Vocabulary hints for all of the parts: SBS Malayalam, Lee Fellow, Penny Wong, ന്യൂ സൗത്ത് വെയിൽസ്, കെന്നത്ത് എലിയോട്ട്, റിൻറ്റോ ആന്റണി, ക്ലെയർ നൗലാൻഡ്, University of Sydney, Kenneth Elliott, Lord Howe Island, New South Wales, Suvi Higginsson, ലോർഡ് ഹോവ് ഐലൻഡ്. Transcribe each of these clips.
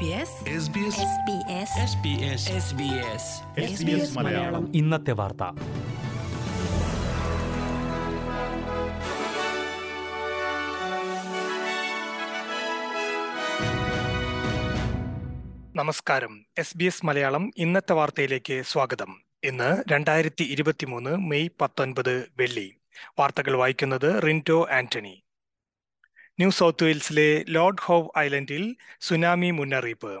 SBS Malayalam ഇന്നത്തെ വാർത്ത. നമസ്കാരം. SBS മലയാളം ഇന്നത്തെ വാർത്തയിലേക്ക് സ്വാഗതം. ഇന്ന് 2023 മെയ് 19 വെള്ളി. വാർത്തകൾ വായിക്കുന്നത് റിൻറ്റോ ആന്റണി. ന്യൂ സൗത്ത് വെയിൽസിലെ ലോർഡ് ഹോവ് ഐലൻഡിൽ സുനാമി മുന്നറിയിപ്പ്.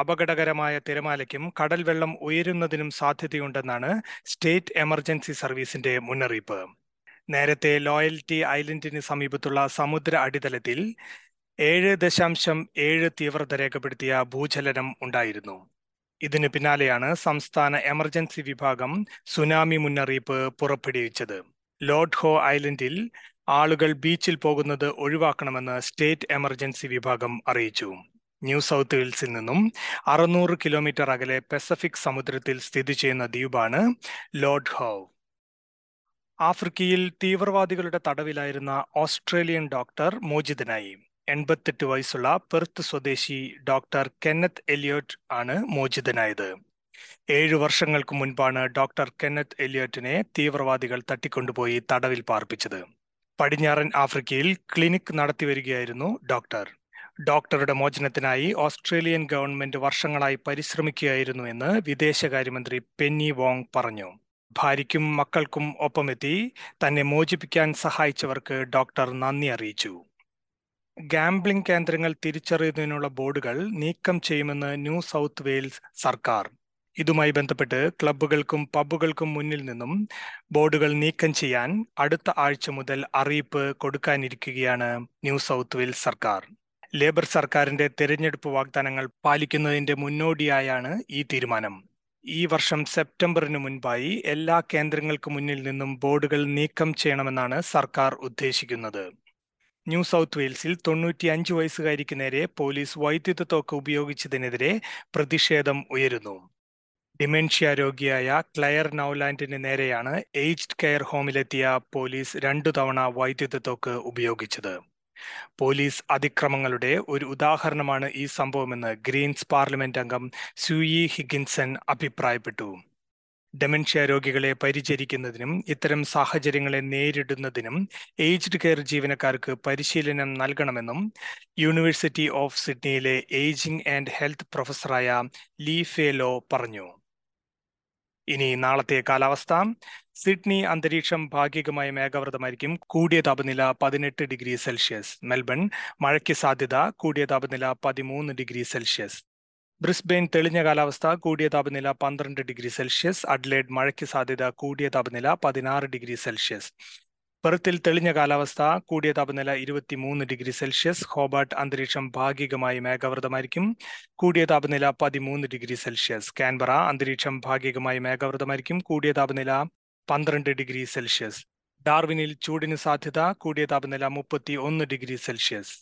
അപകടകരമായ തിരമാലയ്ക്കും കടൽ വെള്ളം ഉയരുന്നതിനും സാധ്യതയുണ്ടെന്നാണ് സ്റ്റേറ്റ് എമർജൻസി സർവീസിന്റെ മുന്നറിയിപ്പ്. നേരത്തെ ലോയൽറ്റി ഐലൻഡിന് സമീപത്തുള്ള സമുദ്ര അടിത്തലത്തിൽ 7.7 തീവ്രത രേഖപ്പെടുത്തിയ ഭൂചലനം ഉണ്ടായിരുന്നു. ഇതിന് പിന്നാലെയാണ് സംസ്ഥാന എമർജൻസി വിഭാഗം സുനാമി മുന്നറിയിപ്പ് പുറപ്പെടുവിച്ചത്. ലോർഡ് ഹോവ് ഐലൻഡിൽ ആളുകൾ ബീച്ചിൽ പോകുന്നത് ഒഴിവാക്കണമെന്ന് സ്റ്റേറ്റ് എമർജൻസി വിഭാഗം അറിയിച്ചു. ന്യൂ സൗത്ത് വെയിൽസിൽ നിന്നും 600 കിലോമീറ്റർ അകലെ പസഫിക് സമുദ്രത്തിൽ സ്ഥിതി ചെയ്യുന്ന ദ്വീപാണ് ലോർഡ് ഹോവ്. ആഫ്രിക്കയിൽ തീവ്രവാദികളുടെ തടവിലായിരുന്ന ഓസ്ട്രേലിയൻ ഡോക്ടർ മോചിതനായി. 88 വയസ്സുള്ള പെർത്ത് സ്വദേശി ഡോക്ടർ കെന്നത്ത് എലിയോട്ട് ആണ് മോചിതനായത്. 7 വർഷങ്ങൾക്ക് മുൻപാണ് ഡോക്ടർ കെന്നത്ത് എലിയോട്ടിനെ തീവ്രവാദികൾ തട്ടിക്കൊണ്ടുപോയി തടവിൽ പാർപ്പിച്ചത്. പടിഞ്ഞാറൻ ആഫ്രിക്കയിൽ ക്ലിനിക് നടത്തിവരികയായിരുന്നു ഡോക്ടർ. ഡോക്ടറുടെ മോചനത്തിനായി ഓസ്ട്രേലിയൻ ഗവൺമെന്റ് വർഷങ്ങളായി പരിശ്രമിക്കുകയായിരുന്നു എന്ന് വിദേശകാര്യമന്ത്രി പെന്നി വോങ് പറഞ്ഞു. ഭാര്യയ്ക്കും മക്കൾക്കും ഒപ്പമെത്തി തന്നെ മോചിപ്പിക്കാൻ സഹായിച്ചവർക്ക് ഡോക്ടർ നന്ദി അറിയിച്ചു. ഗാംബ്ലിംഗ് കേന്ദ്രങ്ങൾ തിരിച്ചറിയുന്നതിനുള്ള ബോർഡുകൾ നീക്കം ചെയ്യുമെന്ന് ന്യൂ സൗത്ത് വെയിൽസ് സർക്കാർ. ഇതുമായി ബന്ധപ്പെട്ട് ക്ലബ്ബുകൾക്കും പബ്ബുകൾക്കും മുന്നിൽ നിന്നും ബോർഡുകൾ നീക്കം ചെയ്യാൻ അടുത്ത ആഴ്ച മുതൽ അറിയിപ്പ് കൊടുക്കാനിരിക്കുകയാണ് ന്യൂ സൗത്ത് വെയിൽസ് സർക്കാർ. ലേബർ സർക്കാരിന്റെ തെരഞ്ഞെടുപ്പ് വാഗ്ദാനങ്ങൾ പാലിക്കുന്നതിന്റെ മുന്നോടിയായാണ് ഈ തീരുമാനം. ഈ വർഷം സെപ്റ്റംബറിന് മുൻപായി എല്ലാ കേന്ദ്രങ്ങൾക്ക് മുന്നിൽ നിന്നും ബോർഡുകൾ നീക്കം ചെയ്യണമെന്നാണ് സർക്കാർ ഉദ്ദേശിക്കുന്നത്. ന്യൂ സൗത്ത് വെയിൽസിൽ 95 വയസ്സുകാരിക്ക് നേരെ പോലീസ് വൈദ്യുത തോക്ക് ഉപയോഗിച്ചതിനെതിരെ പ്രതിഷേധം ഉയരുന്നു. ഡിമെൻഷ്യ രോഗിയായ ക്ലെയർ നൗലാൻഡിന് നേരെയാണ് ഏജ്ഡ് കെയർ ഹോമിലെത്തിയ പോലീസ് 2 തവണ വൈദ്യുത തോക്ക് ഉപയോഗിച്ചത്. പോലീസ് അതിക്രമങ്ങളുടെ ഒരു ഉദാഹരണമാണ് ഈ സംഭവമെന്ന് ഗ്രീൻസ് പാർലമെന്റ് അംഗം സൂയി ഹിഗിൻസൺ അഭിപ്രായപ്പെട്ടു. ഡെമെൻഷ്യ രോഗികളെ പരിചരിക്കുന്നതിനും ഇത്തരം സാഹചര്യങ്ങളെ നേരിടുന്നതിനും ഏജ്ഡ് കെയർ ജീവനക്കാർക്ക് പരിശീലനം നൽകണമെന്നും യൂണിവേഴ്സിറ്റി ഓഫ് സിഡ്നിയിലെ ഏജിംഗ് ആൻഡ് ഹെൽത്ത് പ്രൊഫസറായ ലീ ഫെലോ പറഞ്ഞു. ഇനി നാളത്തെ കാലാവസ്ഥ. സിഡ്നി അന്തരീക്ഷം ഭാഗികമായി മേഘാവൃതമായിരിക്കും. കൂടിയ താപനില 18 ഡിഗ്രി സെൽഷ്യസ്. മെൽബൺ മഴയ്ക്ക് സാധ്യത. കൂടിയ താപനില 13 ഡിഗ്രി സെൽഷ്യസ്. ബ്രിസ്ബെയിൻ തെളിഞ്ഞ കാലാവസ്ഥ. കൂടിയ താപനില 12 ഡിഗ്രി സെൽഷ്യസ്. അഡ്ലേഡ് മഴയ്ക്ക് സാധ്യത. കൂടിയ താപനില 16 ഡിഗ്രി സെൽഷ്യസ്. പെർത്തിൽ തെളിഞ്ഞ കാലാവസ്ഥ. കൂടിയ താപനില 23 ഡിഗ്രി സെൽഷ്യസ്. ഹോബാർട്ട് അന്തരീക്ഷം ഭാഗികമായി മേഘാവൃതമായിരിക്കും. കൂടിയ താപനില 13 ഡിഗ്രി സെൽഷ്യസ്. കാൻബറ അന്തരീക്ഷം ഭാഗികമായി മേഘാവൃതമായിരിക്കും. കൂടിയ താപനില 12 ഡിഗ്രി സെൽഷ്യസ്. ഡാർവിനിൽ ചൂടിന് സാധ്യത. കൂടിയ താപനില 31 ഡിഗ്രി സെൽഷ്യസ്.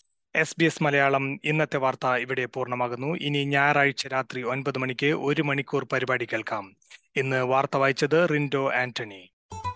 SBS മലയാളം ഇന്നത്തെ വാർത്ത ഇവിടെ പൂർണ്ണമാകുന്നു. ഇനി ഞായറാഴ്ച രാത്രി 9 മണിക്ക് 1 മണിക്കൂർ പരിപാടി കേൾക്കാം. ഇന്ന് വാർത്ത വായിച്ചത് റിൻഡോ ആന്റണി.